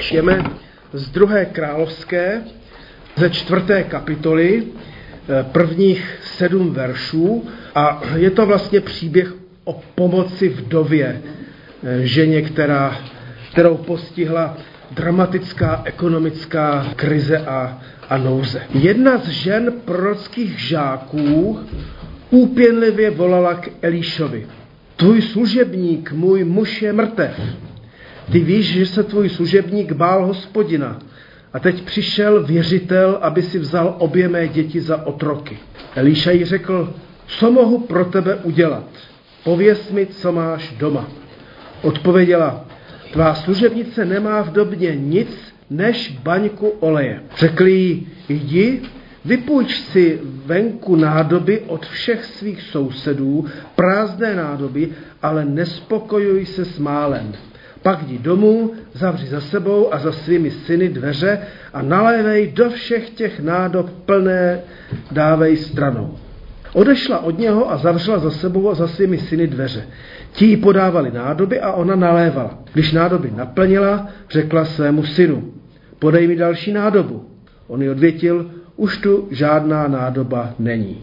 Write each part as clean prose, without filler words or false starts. Čteme z 2. královské, ze 4. kapitoly, prvních 7 veršů, a je to vlastně příběh o pomoci vdově, ženě, kterou postihla dramatická ekonomická krize a nouze. Jedna z žen prorockých žáků úpěnlivě volala k Elíšovi: tvůj služebník, můj muž, je mrtev. Ty víš, že se tvůj služebník bál Hospodina. A teď přišel věřitel, aby si vzal obě mé děti za otroky. Elíša jí řekl: co mohu pro tebe udělat? Pověz mi, co máš doma. Odpověděla: tvá služebnice nemá v době nic než baňku oleje. Řekl jí: jdi, vypůjč si venku nádoby od všech svých sousedů, prázdné nádoby, ale nespokojuj se s málem. Pak jdi domů, zavři za sebou a za svými syny dveře a nalévej do všech těch nádob plné, dávej stranou. Odešla od něho a zavřela za sebou a za svými syny dveře. Ti jí podávali nádoby a ona nalévala. Když nádoby naplnila, řekla svému synu: podej mi další nádobu. On ji odvětil: už tu žádná nádoba není.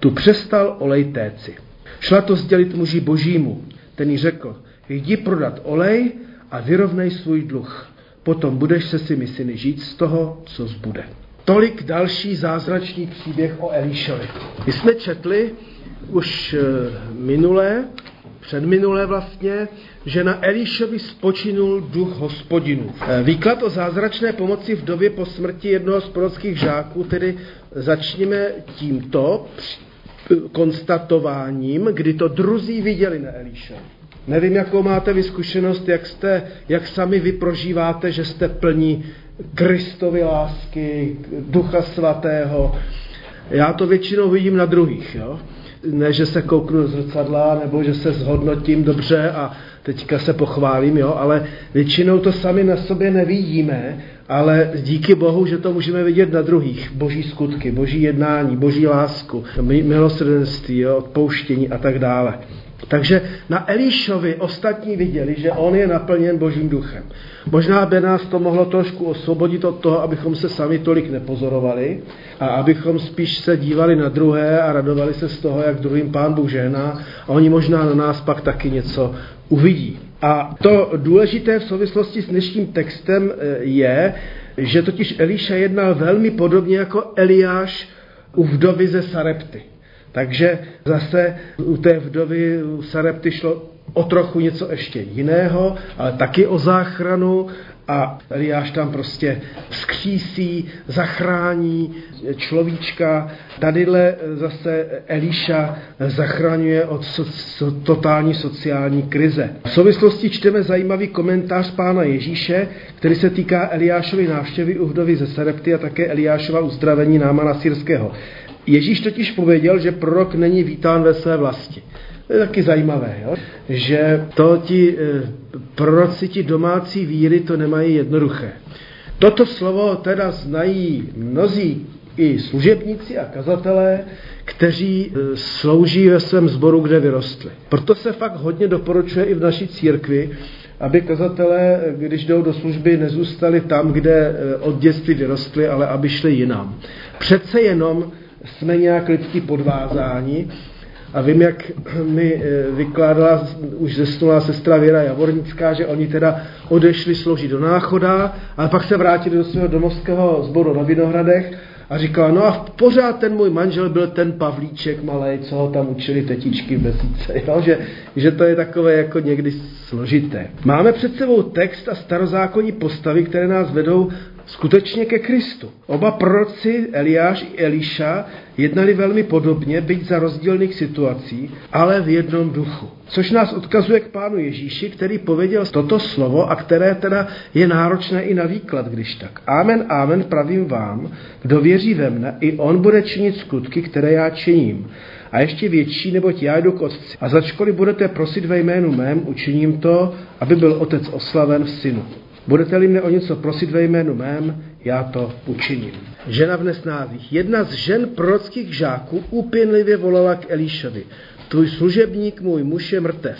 Tu přestal olej téci. Šla to sdělit muži božímu. Ten jí řekl: jdi prodat olej a vyrovnej svůj dluh. Potom budeš se svými syny žít z toho, co zbude. Tolik další zázračný příběh o Elíšovi. My jsme četli už předminulé vlastně, že na Elíšovi spočinul duch Hospodinu. Výklad o zázračné pomoci vdově po smrti jednoho z prorockých žáků, tedy začněme tímto konstatováním, kdy to druzí viděli na Elíšovi. Nevím, jakou máte vyzkušenost, jak sami vy prožíváte, že jste plní Kristovy lásky, Ducha Svatého. Já to většinou vidím na druhých, jo? Ne, že se kouknu do zrcadla, nebo že se zhodnotím dobře a teďka se pochválím, jo? Ale většinou to sami na sobě nevidíme, ale díky Bohu, že to můžeme vidět na druhých. Boží skutky, boží jednání, boží lásku, milosrdenství, jo? Odpouštění a tak dále. Takže na Elíšovi ostatní viděli, že on je naplněn Božím duchem. Možná by nás to mohlo trošku osvobodit od toho, abychom se sami tolik nepozorovali a abychom spíš se dívali na druhé a radovali se z toho, jak druhým Pán Bůh žehná, a oni možná na nás pak taky něco uvidí. A to důležité v souvislosti s dnešním textem je, že totiž Elíša jednal velmi podobně jako Eliáš u vdovy ze Sarepty. Takže zase u té vdovy u Sarepty šlo o trochu něco ještě jiného, ale taky o záchranu, a Eliáš tam prostě vzkřísí, zachrání človíčka. Tadyhle zase Elíša zachraňuje od totální sociální krize. V souvislosti čteme zajímavý komentář Pána Ježíše, který se týká Eliášovy návštěvy u vdovy ze Sarepty a také Eliášova uzdravení Námana Syrského. Ježíš totiž pověděl, že prorok není vítán ve své vlasti. To je taky zajímavé, jo? Že to ti proroci, ti domácí víry, to nemají jednoduché. Toto slovo teda znají mnozí i služebníci a kazatelé, kteří slouží ve svém sboru, kde vyrostli. Proto se fakt hodně doporučuje i v naší církvi, aby kazatelé, když jdou do služby, nezůstali tam, kde od dětství vyrostli, ale aby šli jinam. Přece jenom jsme nějak lidsky podvázáni, a vím, jak mi vykládala už zesnulá sestra Věra Javornická, že oni teda odešli sloužit do Náchoda, ale pak se vrátili do svého domovského sboru na Vinohradech a říkala: no a pořád ten můj manžel byl ten Pavlíček malej, co ho tam učili tetičky v besídce, jo? Že to je takové jako někdy složité. Máme před sebou text a starozákonní postavy, které nás vedou skutečně ke Kristu. Oba proroci, Eliáš i Eliša, jednali velmi podobně, byť za rozdílných situací, ale v jednom duchu. Což nás odkazuje k Pánu Ježíši, který pověděl toto slovo a které teda je náročné i na výklad, když tak. Amen, amen, pravím vám, kdo věří ve mne, i on bude činit skutky, které já činím. A ještě větší, neboť já jdu k Otci. A začkoliv budete prosit ve jménu mém, učiním to, aby byl Otec oslaven v Synu. Budete-li mne o něco prosit ve jménu mém, já to učiním. Žena v nesnázích. Jedna z žen prorockých žáků úpěnlivě volala k Elíšovi: tvůj služebník, můj muž, je mrtev.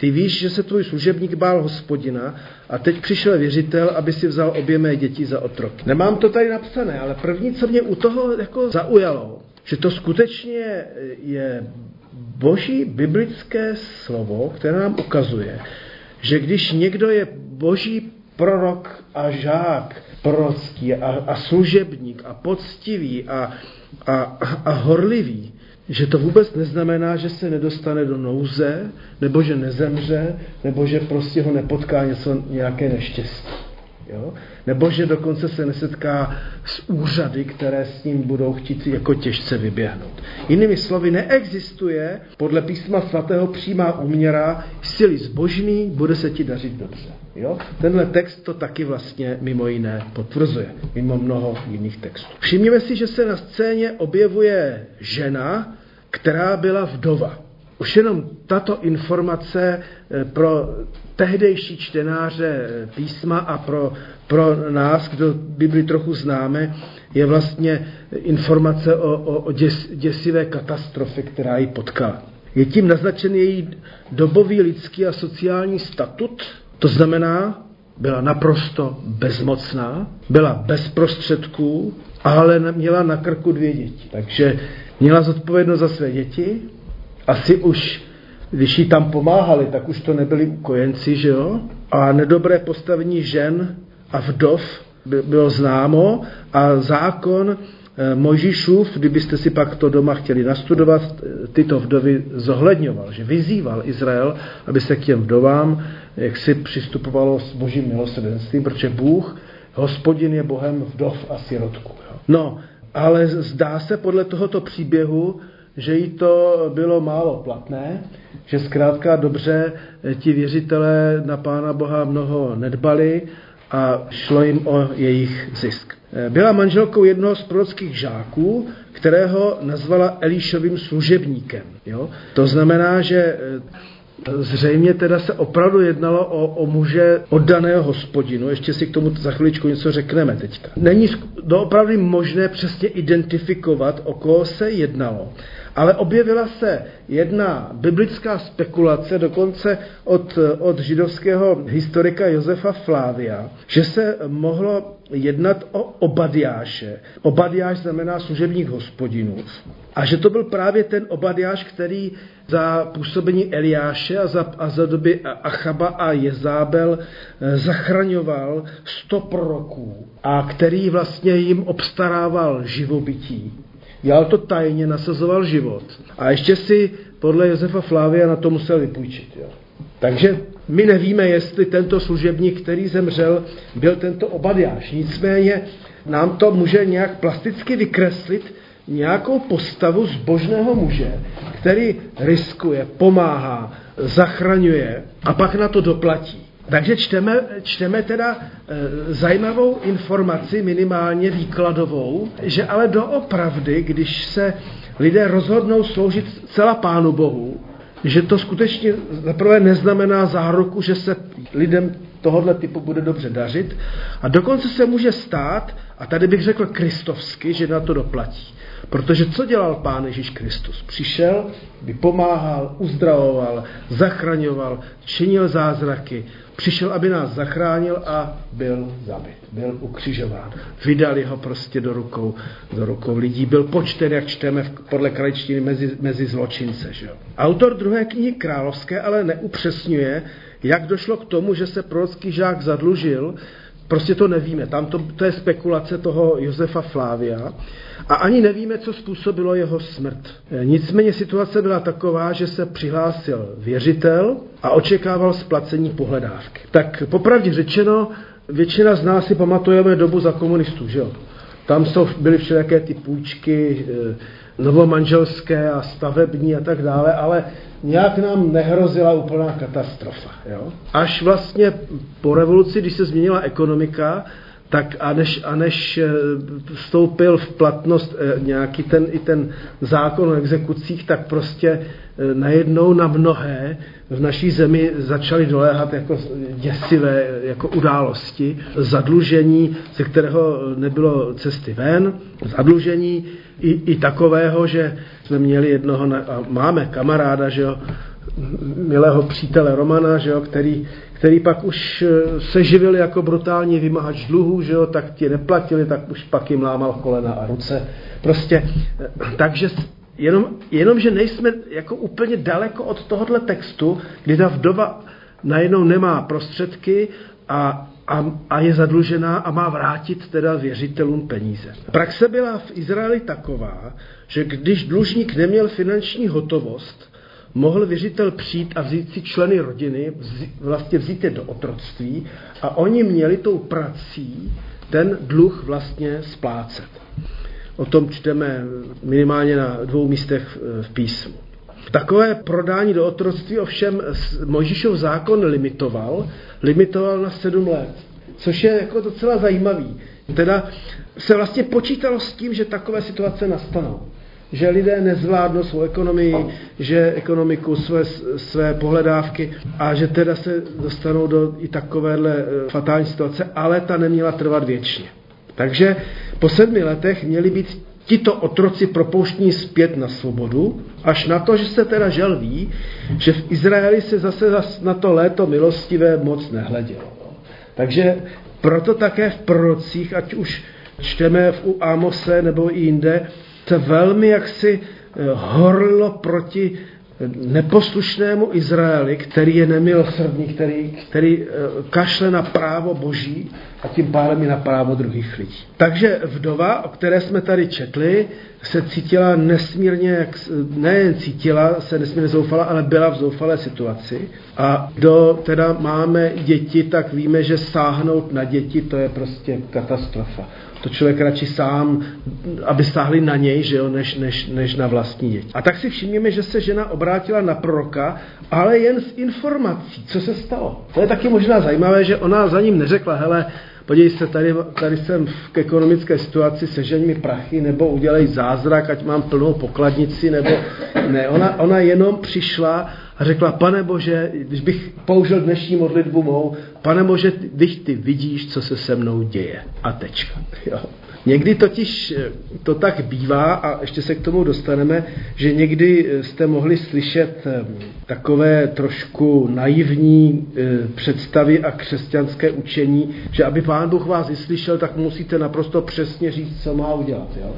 Ty víš, že se tvůj služebník bál Hospodina a teď přišel věřitel, aby si vzal obě mé děti za otroky. Nemám to tady napsané, ale první, co mě u toho jako zaujalo, že to skutečně je boží biblické slovo, které nám ukazuje, že když někdo je boží prorok a žák prorocký a služebník a poctivý a horlivý, že to vůbec neznamená, že se nedostane do nouze, nebo že nezemře, nebo že prostě ho nepotká nějaké neštěstí. Jo? Nebo že dokonce se nesetká s úřady, které s ním budou chtít jako těžce vyběhnout. Jinými slovy, neexistuje podle písma svatého přímá úměra, jsi-li zbožný, bude se ti dařit dobře. Jo? Tenhle text to taky vlastně mimo jiné potvrzuje, mimo mnoho jiných textů. Všimněme si, že se na scéně objevuje žena, která byla vdova. Už jenom tato informace pro tehdejší čtenáře písma a pro nás, kdo Bibli trochu známe, je vlastně informace o děsivé katastrofě, která ji potkala. Je tím naznačen její dobový lidský a sociální statut, to znamená, byla naprosto bezmocná, byla bez prostředků, ale měla na krku 2 děti. Takže měla zodpovědnost za své děti. Asi už, když jí tam pomáhali, tak už to nebyli ukojenci, že jo? A nedobré postavení žen a vdov bylo známo a zákon Mojžíšův, kdybyste si pak to doma chtěli nastudovat, tyto vdovy zohledňoval, že vyzýval Izrael, aby se k těm vdovám jaksi přistupovalo s božím milosrdenstvím, protože Bůh, Hospodin je Bohem vdov a sirotků. No, ale zdá se podle tohoto příběhu, že jí to bylo málo platné, že zkrátka dobře ti věřitelé na Pána Boha mnoho nedbali a šlo jim o jejich zisk. Byla manželkou jednoho z prorockých žáků, kterého nazvala Elíšovým služebníkem. Jo? To znamená, že zřejmě teda se opravdu jednalo o muže oddaného Hospodinu. Ještě si k tomu za chviličku něco řekneme teďka. Není doopravdy možné přesně identifikovat, o koho se jednalo. Ale objevila se jedna biblická spekulace, dokonce od židovského historika Josefa Flávia, že se mohlo jednat o Obadiáše. Obadiáš znamená služebník Hospodinův. A že to byl právě ten Obadiáš, který za působení Eliáše a za doby Achaba a Jezábel zachraňoval 100 proroků a který vlastně jim obstarával živobytí. Dělal to tajně, nasazoval život. A ještě si podle Josefa Flávia na to musel vypůjčit. Jo. Takže my nevíme, jestli tento služebník, který zemřel, byl tento Obadiáš. Nicméně nám to může nějak plasticky vykreslit nějakou postavu zbožného muže, který riskuje, pomáhá, zachraňuje a pak na to doplatí. Takže čteme teda zajímavou informaci, minimálně výkladovou, že ale doopravdy, když se lidé rozhodnou sloužit celá Pánu Bohu, že to skutečně zaprvé neznamená záruku, že se lidem tohohle typu bude dobře dařit. A dokonce se může stát, a tady bych řekl kristovsky, že na to doplatí. Protože co dělal Pán Ježíš Kristus? Přišel, vypomáhal, uzdravoval, zachraňoval, činil zázraky. Přišel, aby nás zachránil a byl zabit, byl ukřižován. Vydali ho prostě do rukou lidí. Byl počten, jak čteme podle kraličtiny, mezi zločince. Že? Autor druhé knihy Královské ale neupřesňuje, jak došlo k tomu, že se prorocký žák zadlužil. Prostě to nevíme. Tam to je spekulace toho Josefa Flávia. A ani nevíme, co způsobilo jeho smrt. Nicméně situace byla taková, že se přihlásil věřitel a očekával splacení pohledávky. Tak popravdě řečeno, většina z nás si pamatujeme dobu za komunistů, že jo? Tam byly všelijaké ty půjčky novomanželské a stavební a tak dále, ale nějak nám nehrozila úplná katastrofa. Jo? Až vlastně po revoluci, když se změnila ekonomika, tak a než vstoupil v platnost nějaký ten zákon o exekucích, tak prostě najednou na mnohé v naší zemi začaly doléhat jako děsivé jako události. Zadlužení, ze kterého nebylo cesty ven, zadlužení i takového, že jsme měli jednoho, a máme kamaráda, že jo, milého přítele Romana, že jo, který pak už se živil jako brutální vymahač dluhů, že jo, tak ti neplatili, tak už pak jim lámal kolena a ruce. Prostě, takže že nejsme jako úplně daleko od tohohle textu, kdy ta vdova najednou nemá prostředky a je zadlužená a má vrátit teda věřitelům peníze. Praxe byla v Izraeli taková, že když dlužník neměl finanční hotovost, mohl věřitel přijít a vzít si členy rodiny, vlastně vzít je do otroctví a oni měli tou prací ten dluh vlastně splácet. O tom čteme minimálně na 2 místech v písmu. Takové prodání do otroctví ovšem Mojžíšův zákon limitoval na 7 let, což je jako docela zajímavý. Teda se vlastně počítalo s tím, že takové situace nastanou. Že lidé nezvládnou svou ekonomii, že ekonomiku, své pohledávky a že teda se dostanou do i takovéhle fatální situace, ale ta neměla trvat věčně. Takže po 7 letech měli být tito otroci propouštění zpět na svobodu, až na to, že se teda žel ví, že v Izraeli se zase na to léto milostivé moc nehledělo. Takže proto také v prorocích, ať už čteme u Amose nebo i jinde, se velmi jaksi horlilo proti neposlušnému Izraeli, který je nemilosrdný, který kašle na právo boží a tím pádem i na právo druhých lidí. Takže vdova, o které jsme tady četli, se cítila nesmírně, nejen cítila, se nesmírně zoufala, ale byla v zoufalé situaci. A kdo teda máme děti, tak víme, že sáhnout na děti, to je prostě katastrofa. To člověk radši sám, aby sáhli na něj, že jo, než na vlastní děti. A tak si všimněme, že se žena obrátila na proroka, ale jen s informací, co se stalo. To je taky možná zajímavé, že ona za ním neřekla, hele, podívej se, tady jsem v ekonomické situaci, sežeň mi prachy, nebo udělej zázrak, ať mám plnou pokladnici, nebo ne. Ona jenom přišla a řekla, pane Bože, když bych použil dnešní modlitbu mou, pane Bože, když ty vidíš, co se se mnou děje. A tečka. Jo. Někdy totiž to tak bývá, a ještě se k tomu dostaneme, že někdy jste mohli slyšet takové trošku naivní představy a křesťanské učení, že aby Pán Bůh vás vyslyšel, tak musíte naprosto přesně říct, co má udělat. Jo?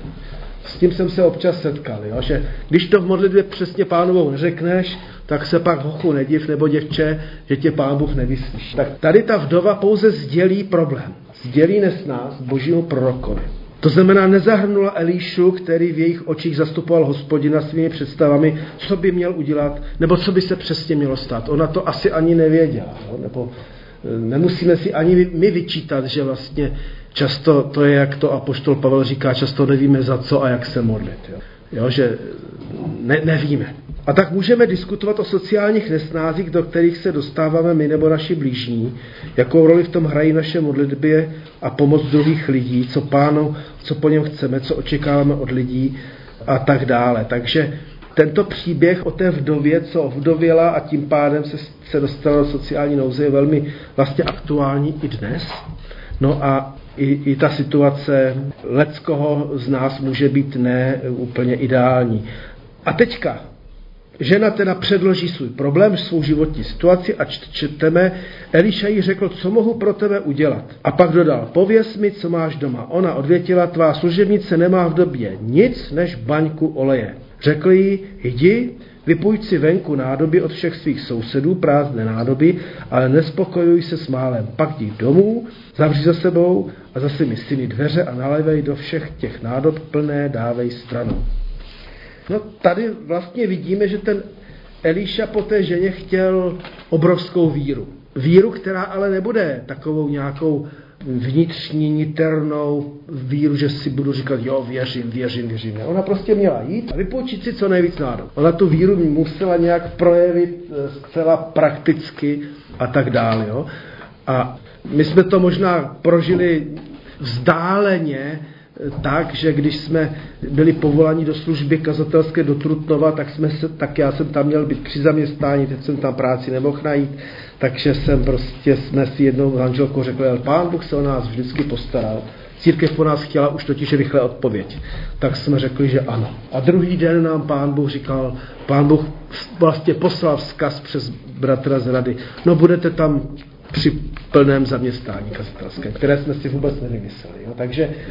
S tím jsem se občas setkal, jo? Že když to v modlitbě přesně Pánovou neřekneš, tak se pak hochu nediv nebo děvče, že tě Pán Bůh nevyslyší. Tak tady ta vdova pouze sdělí problém. Sdělí nesnás božímu prorokovi. To znamená, nezahrnula Elíšu, který v jejich očích zastupoval Hospodina svými představami, co by měl udělat, nebo co by se přesně mělo stát. Ona to asi ani nevěděla. Jo? Nebo nemusíme si ani my vyčítat, že vlastně často to je, jak to apoštol Pavel říká, často nevíme za co a jak se modlit. Jo, že nevíme. A tak můžeme diskutovat o sociálních nesnázích, do kterých se dostáváme my nebo naši blížní, jakou roli v tom hrají naše modlitby a pomoc druhých lidí, co Pánu, co po něm chceme, co očekáváme od lidí a tak dále. Takže tento příběh o té vdově, co ovdověla a tím pádem se dostala do sociální nouze, je velmi vlastně aktuální i dnes. No a i ta situace leckoho z nás může být ne úplně ideální. A teďka žena teda předloží svůj problém, svou životní situaci a čteme, Eliša jí řekl, co mohu pro tebe udělat. A pak dodal, pověz mi, co máš doma. Ona odvětila, tvá služebnice nemá v době nic než baňku oleje. Řekl jí, jdi, vypůjč si venku nádoby od všech svých sousedů, prázdné nádoby, ale nespokojuj se s málem. Pak jdi domů, zavři za sebou a za svými syny dveře a nalévej do všech těch nádob plné dávej stranou. No tady vlastně vidíme, že ten Elíša po té ženě chtěl obrovskou víru. Víru, která ale nebude takovou nějakou vnitřní, niternou víru, že si budu říkat, jo, věřím. Ne. Ona prostě měla jít a vypůjčit si co nejvíc nádob. Ona tu víru musela nějak projevit zcela prakticky a tak dále. Jo. A my jsme to možná prožili vzdáleně tak, že když jsme byli povoláni do služby kazatelské do Trutnova, tak já jsem tam měl být při zaměstnání, teď jsem tam práci nemohl najít, takže jsme si jednou s manželkou řekli, ale Pán Bůh se o nás vždycky postaral. Církev po nás chtěla už totiž rychle odpověď. Tak jsme řekli, že ano. A druhý den nám Pán Bůh říkal, Pán Bůh vlastně poslal vzkaz přes bratra z rady, no budete tam při plném zaměstnání kazatelském, které jsme si vůbec nevymysleli. Jo?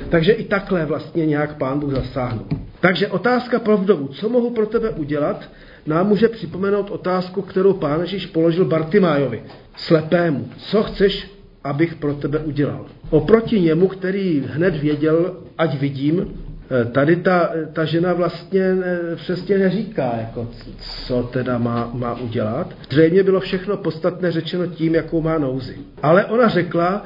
Takže i takhle vlastně nějak Pán Bůh zasáhnul. Takže otázka pro vdovu, co mohu pro tebe udělat, nám může připomenout otázku, kterou Pán Ježíš položil Bartimájovi, slepému. Co chceš, abych pro tebe udělal? Oproti němu, který hned věděl, ať vidím, tady ta žena vlastně přesně neříká, jako, co teda má udělat. Zřejmě bylo všechno podstatné řečeno tím, jakou má nouzi. Ale ona řekla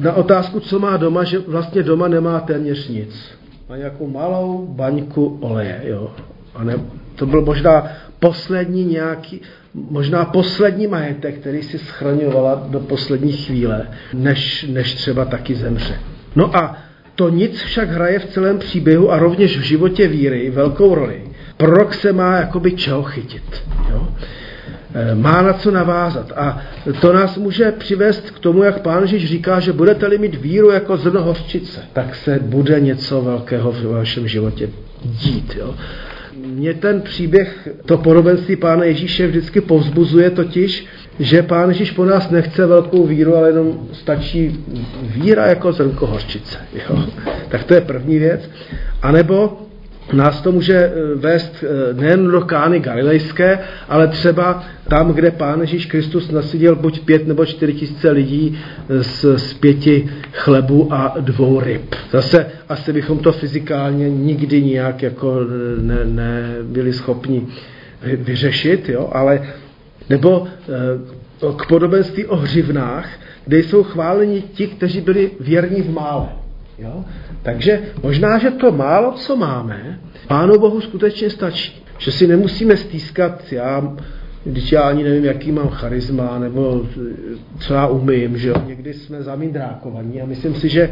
na otázku, co má doma, že vlastně doma nemá téměř nic. Má nějakou malou baňku oleje. Jo. A ne, to byl možná poslední majetek, který si schraňovala do poslední chvíle, než třeba taky zemře. No a to nic však hraje v celém příběhu a rovněž v životě víry velkou roli. Prorok se má jakoby čeho chytit. Jo? Má na co navázat. A to nás může přivést k tomu, jak Pán Ježíš říká, že budete-li mít víru jako zrno hořčice, tak se bude něco velkého v vašem životě dít. Jo? Mě ten příběh, to podobenství Pána Ježíše vždycky povzbuzuje totiž, že Pán Ježíš po nás nechce velkou víru, ale jenom stačí víra jako zrnko hořčice. Jo? Tak to je první věc. A nebo nás to může vést nejen do Kány Galilejské, ale třeba tam, kde Pán Ježíš Kristus nasytil buď 5 nebo 4 000 lidí z 5 chlebů a 2 ryb. Zase asi bychom to fyzikálně nikdy nějak jako nebyli schopni vyřešit, jo? Ale nebo k podobenství o hřivnách, kde jsou chváleni ti, kteří byli věrní v mále. Jo? Takže možná, že to málo, co máme, Pánu Bohu skutečně stačí. Že si nemusíme stýskat, když já ani nevím, jaký mám charisma, nebo co já umím, že jo? Někdy jsme zamindrákovaní a myslím si, že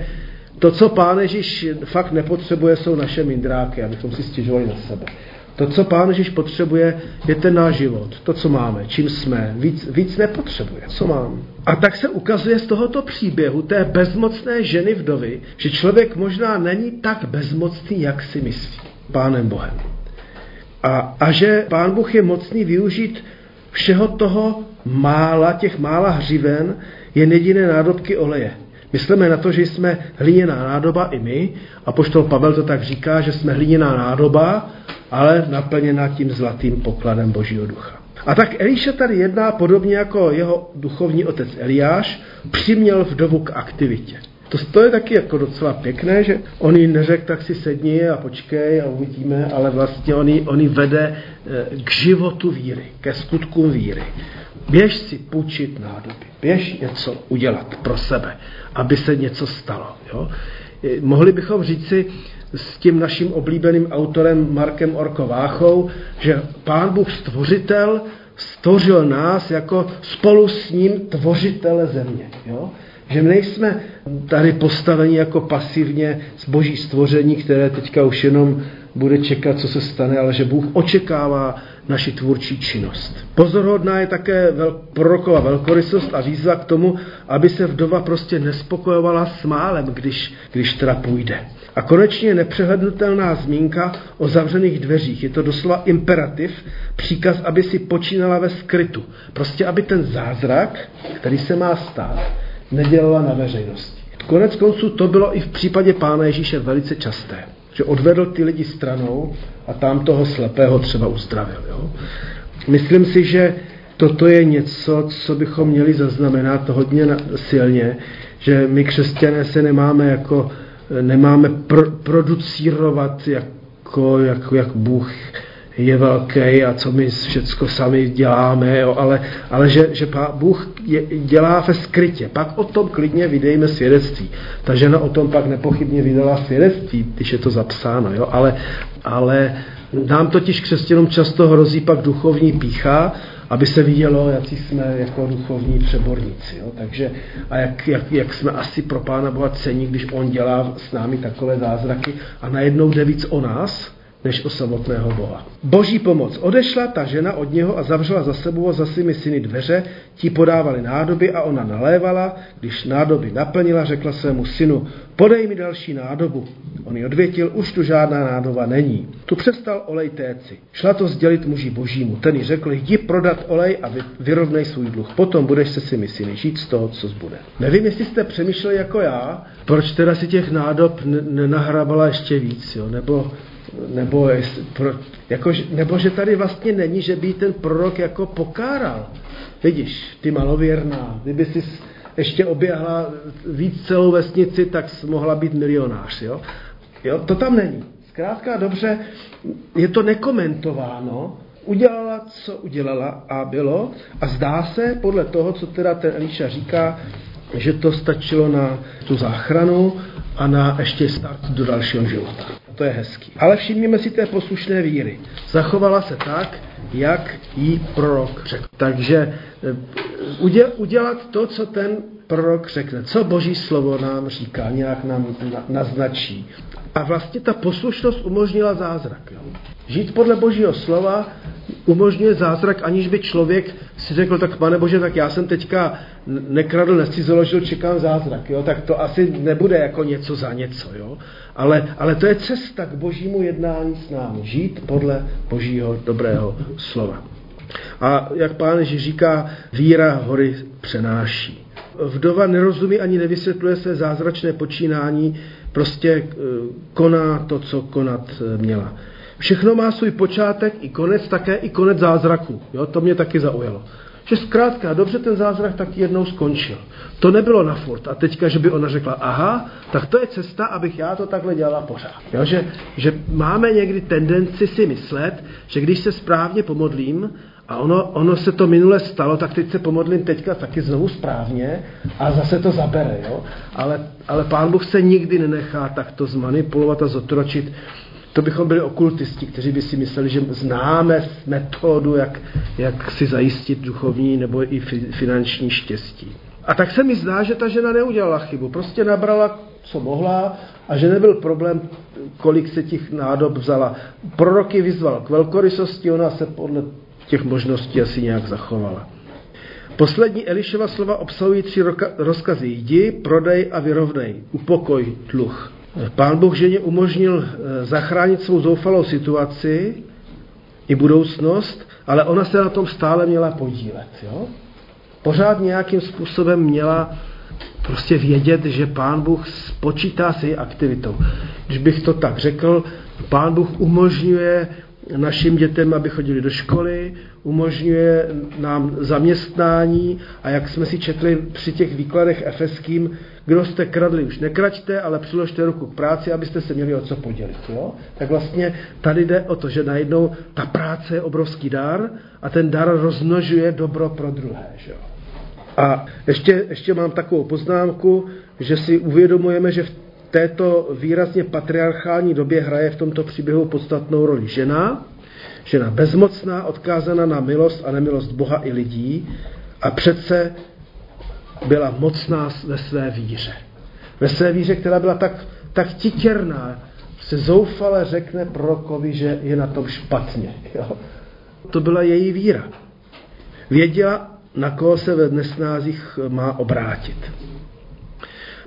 to, co Pán Ježíš fakt nepotřebuje, jsou naše mindráky, abychom si stěžovali na sebe. To, co Pán Ježíš potřebuje, je ten náš život, to, co máme, čím jsme, víc nepotřebuje, co máme. A tak se ukazuje z tohoto příběhu té bezmocné ženy vdovy, že člověk možná není tak bezmocný, jak si myslí, Pánem Bohem. A že Pán Bůh je mocný využít všeho toho mála, těch mála hřiven, jen jediné nádobky oleje. Myslíme na to, že jsme hliněná nádoba i my, apoštol Pavel to tak říká, že jsme hliněná nádoba, ale naplněná tím zlatým pokladem Božího ducha. A tak Elíša tady jedná podobně jako jeho duchovní otec Eliáš, přiměl vdovu k aktivitě. To je taky jako docela pěkné, že on jí neřekl, tak si sedni a počkej a uvidíme, ale vlastně on jí vede k životu víry, ke skutkům víry. Běž si půjčit nádoby, běž něco udělat pro sebe, aby se něco stalo. Jo? Mohli bychom říci s tím naším oblíbeným autorem Markem Orkováchou, že Pán Bůh stvořitel stvořil nás jako spolu s ním tvořitele země. Jo? Že nejsme tady postaveni jako pasivně boží stvoření, které teďka už jenom bude čekat, co se stane, ale že Bůh očekává naši tvůrčí činnost. Pozorhodná je také prorokova velkorysost a výzva k tomu, aby se vdova prostě nespokojovala s málem, když teda půjde. A konečně nepřehlednutelná zmínka o zavřených dveřích. Je to doslova imperativ, příkaz, aby si počínala ve skrytu. Prostě aby ten zázrak, který se má stát, nedělala na veřejnosti. Konec konců to bylo i v případě Pána Ježíše velice časté, že odvedl ty lidi stranou a tam toho slepého třeba uzdravil. Jo? Myslím si, že toto je něco, co bychom měli zaznamenat hodně silně, že my křesťané se nemáme producírovat, jak Bůh je velký a co my všecko sami děláme, jo? ale že Bůh dělá ve skrytě. Pak o tom klidně vydejme svědectví. Ta žena o tom pak nepochybně vydala svědectví, když je to zapsáno. Jo? Ale nám totiž křesťanům často hrozí pak duchovní pýcha aby se vidělo, jaký jsme jako duchovní přeborníci. Jo? Takže, a jak jsme asi pro Pána Boha cení, když on dělá s námi takové zázraky a najednou jde víc o nás, než o samotného Boha. Boží pomoc. Odešla ta žena od něho a zavřela za sebou a za svými syny dveře, ti podávali nádoby a ona nalévala. Když nádoby naplnila, řekla svému synu, podej mi další nádobu. On ji odvětil, už tu žádná nádoba není. Tu přestal olej téci. Šla to sdělit muži božímu. Ten ji řekl, jdi prodat olej a vyrovnej svůj dluh. Potom budeš se svými syny žít z toho, co zbude. Nevím, jestli jste přemýšleli jako já, proč teda si těch nádob nenahrabala ještě víc, jo? Nebo že tady vlastně není, že by ten prorok jako pokáral. Vidíš, ty malověrná, kdyby jsi ještě oběhla víc celou vesnici, tak jsi mohla být milionář. Jo? To tam není. Zkrátka dobře, je to nekomentováno. Udělala, co udělala a bylo. A zdá se, podle toho, co teda ten Elíša říká, že to stačilo na tu záchranu a na ještě start do dalšího života. To je hezký. Ale všimněme si té poslušné víry. Zachovala se tak, jak jí prorok řekl. Takže udělat to, co ten prorok řekne, co Boží slovo nám říká, nějak nám naznačí. A vlastně ta poslušnost umožnila zázrak. Jo? Žít podle Božího slova umožňuje zázrak, aniž by člověk si řekl, tak Pane Bože, tak já jsem teďka nekradl, nescizoložil, čekám zázrak. Jo? Tak to asi nebude jako něco za něco. Jo? Ale to je cesta k Božímu jednání s námi. Žít podle Božího dobrého slova. A jak Pán Ježíš říká, víra hory přenáší. Vdova nerozumí ani nevysvětluje své zázračné počínání, prostě koná to, co konat měla. Všechno má svůj počátek i konec, také i konec zázraku. Jo, to mě taky zaujalo. Že zkrátka, dobře ten zázrak tak jednou skončil. To nebylo na furt. A teďka, že by ona řekla, aha, tak to je cesta, abych já to takhle dělala pořád. Jo, že máme někdy tendenci si myslet, že když se správně pomodlím, a ono se to minule stalo, tak teď se pomodlím teďka taky znovu správně a zase to zabere. Jo? Ale Pán Bůh se nikdy nenechá takto zmanipulovat a zotročit. To bychom byli okultisti, kteří by si mysleli, že známe metodu, jak si zajistit duchovní nebo i finanční štěstí. A tak se mi zdá, že ta žena neudělala chybu. Prostě nabrala, co mohla a že nebyl problém, kolik se těch nádob vzala. Prorok ji vyzval k velkorysosti, ona se podle těch možností asi nějak zachovala. Poslední Elišova slova obsahují 3 rozkazy. Jdi, prodej a vyrovnej. Upokoj dluh. Pán Bůh ženě umožnil zachránit svou zoufalou situaci i budoucnost, ale ona se na tom stále měla podílet. Jo? Pořád nějakým způsobem měla prostě vědět, že Pán Bůh spočítá s její aktivitou. Když bych to tak řekl, Pán Bůh umožňuje našim dětem, aby chodili do školy, umožňuje nám zaměstnání a jak jsme si četli při těch výkladech efeským, kdo jste kradli, už nekraďte, ale přiložte ruku k práci, abyste se měli o co podělit. Jo? Tak vlastně tady jde o to, že najednou ta práce je obrovský dar a ten dar rozmnožuje dobro pro druhé. Že jo? A ještě mám takovou poznámku, že si uvědomujeme, že v této výrazně patriarchální době hraje v tomto příběhu podstatnou roli žena. Žena bezmocná, odkázaná na milost a nemilost Boha i lidí a přece byla mocná ve své víře. Ve své víře, která byla tak titěrná, se zoufale řekne prorokovi, že je na tom špatně. Jo. To byla její víra. Věděla, na koho se ve nesnázích má obrátit.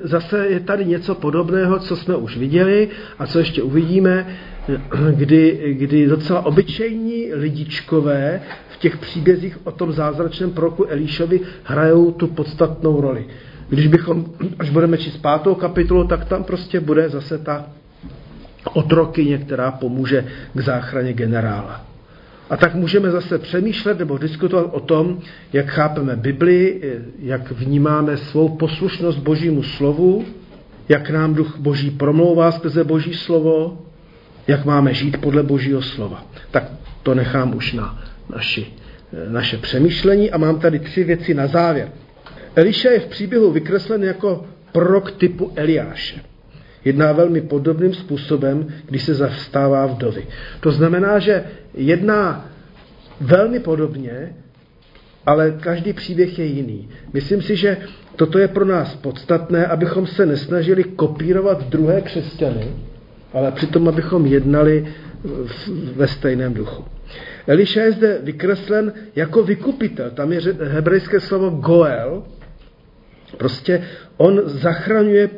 Zase je tady něco podobného, co jsme už viděli a co ještě uvidíme, kdy docela obyčejní lidičkové v těch příbězích o tom zázračném proroku Elíšovi hrajou tu podstatnou roli. Když bychom, až budeme číst 5. kapitolu, tak tam prostě bude zase ta otrokyně, která pomůže k záchraně generála. A tak můžeme zase přemýšlet nebo diskutovat o tom, jak chápeme Bibli, jak vnímáme svou poslušnost Božímu slovu, jak nám Duch Boží promlouvá skrze Boží slovo, jak máme žít podle Božího slova. Tak to nechám už na naše přemýšlení a mám tady 3 věci na závěr. Eliša je v příběhu vykreslen jako prorok typu Eliáše. Jedná velmi podobným způsobem, když se zastává vdovy. To znamená, že jedná velmi podobně, ale každý příběh je jiný. Myslím si, že toto je pro nás podstatné, abychom se nesnažili kopírovat druhé křesťany, ale přitom abychom jednali ve stejném duchu. Eliša je zde vykreslen jako vykupitel. Tam je hebrejské slovo goel. Prostě on zachraňuje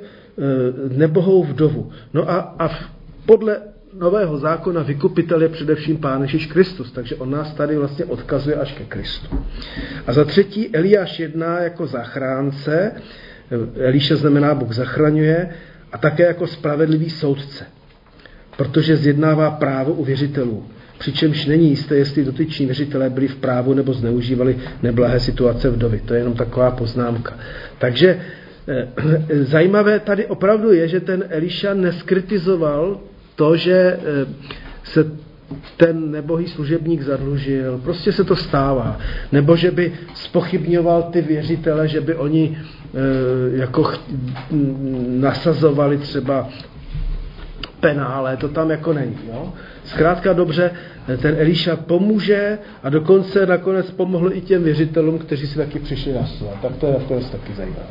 nebohou vdovu. No a podle Nového zákona vykupitel je především Pán Ježíš Kristus, takže on nás tady vlastně odkazuje až ke Kristu. A za třetí Eliáš jedná jako zachránce, Eliša znamená Bůh zachraňuje, a také jako spravedlivý soudce, protože zjednává právo u věřitelů, přičemž není jisté, jestli dotyční věřitelé byli v právu nebo zneužívali neblahé situace vdovy. To je jenom taková poznámka. Takže zajímavé tady opravdu je, že ten Eliša neskritizoval to, že se ten nebohý služebník zadlužil, prostě se to stává. Nebo že by zpochybňoval ty věřitele, že by oni jako nasazovali třeba penále, to tam jako není. Jo? Zkrátka dobře, ten Eliša pomůže a dokonce nakonec pomohl i těm věřitelům, kteří si taky přišli na své. Tak to je taky zajímavé.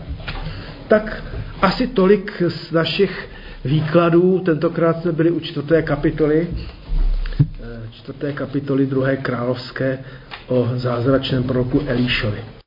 Tak asi tolik z našich výkladů. Tentokrát jsme byli u 4. kapitoly 2. královské o zázračném proroku Elišovi.